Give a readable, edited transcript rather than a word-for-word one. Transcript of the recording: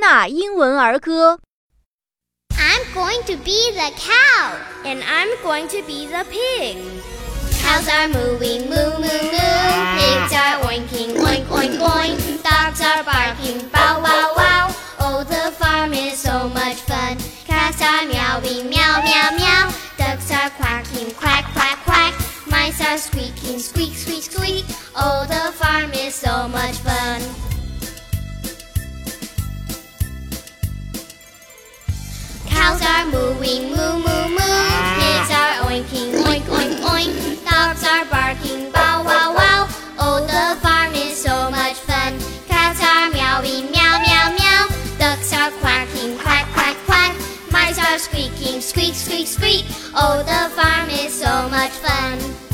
纳英文儿歌 I'm going to be the cow And I'm going to be the pig Cows are mooing, moo, moo, moo Pigs are oinking, oink, oink, oink Dogs are barking, bow, wow, wow Oh, the farm is so much fun Cats are meowing, meow, meow, meow Ducks are quacking, quack, quack, quack Mice are squeaking, squeak, squeak, squeak Oh, the farm is so much fun Cows are mooing, moo, moo, moo Pigs are oinking, oink, oink, oink Dogs are barking, bow, wow, wow Oh, the farm is so much fun Cats are meowing, meow, meow, meow Ducks are quacking, quack, quack, quack Mice are squeaking, squeak, squeak, squeak Oh, the farm is so much fun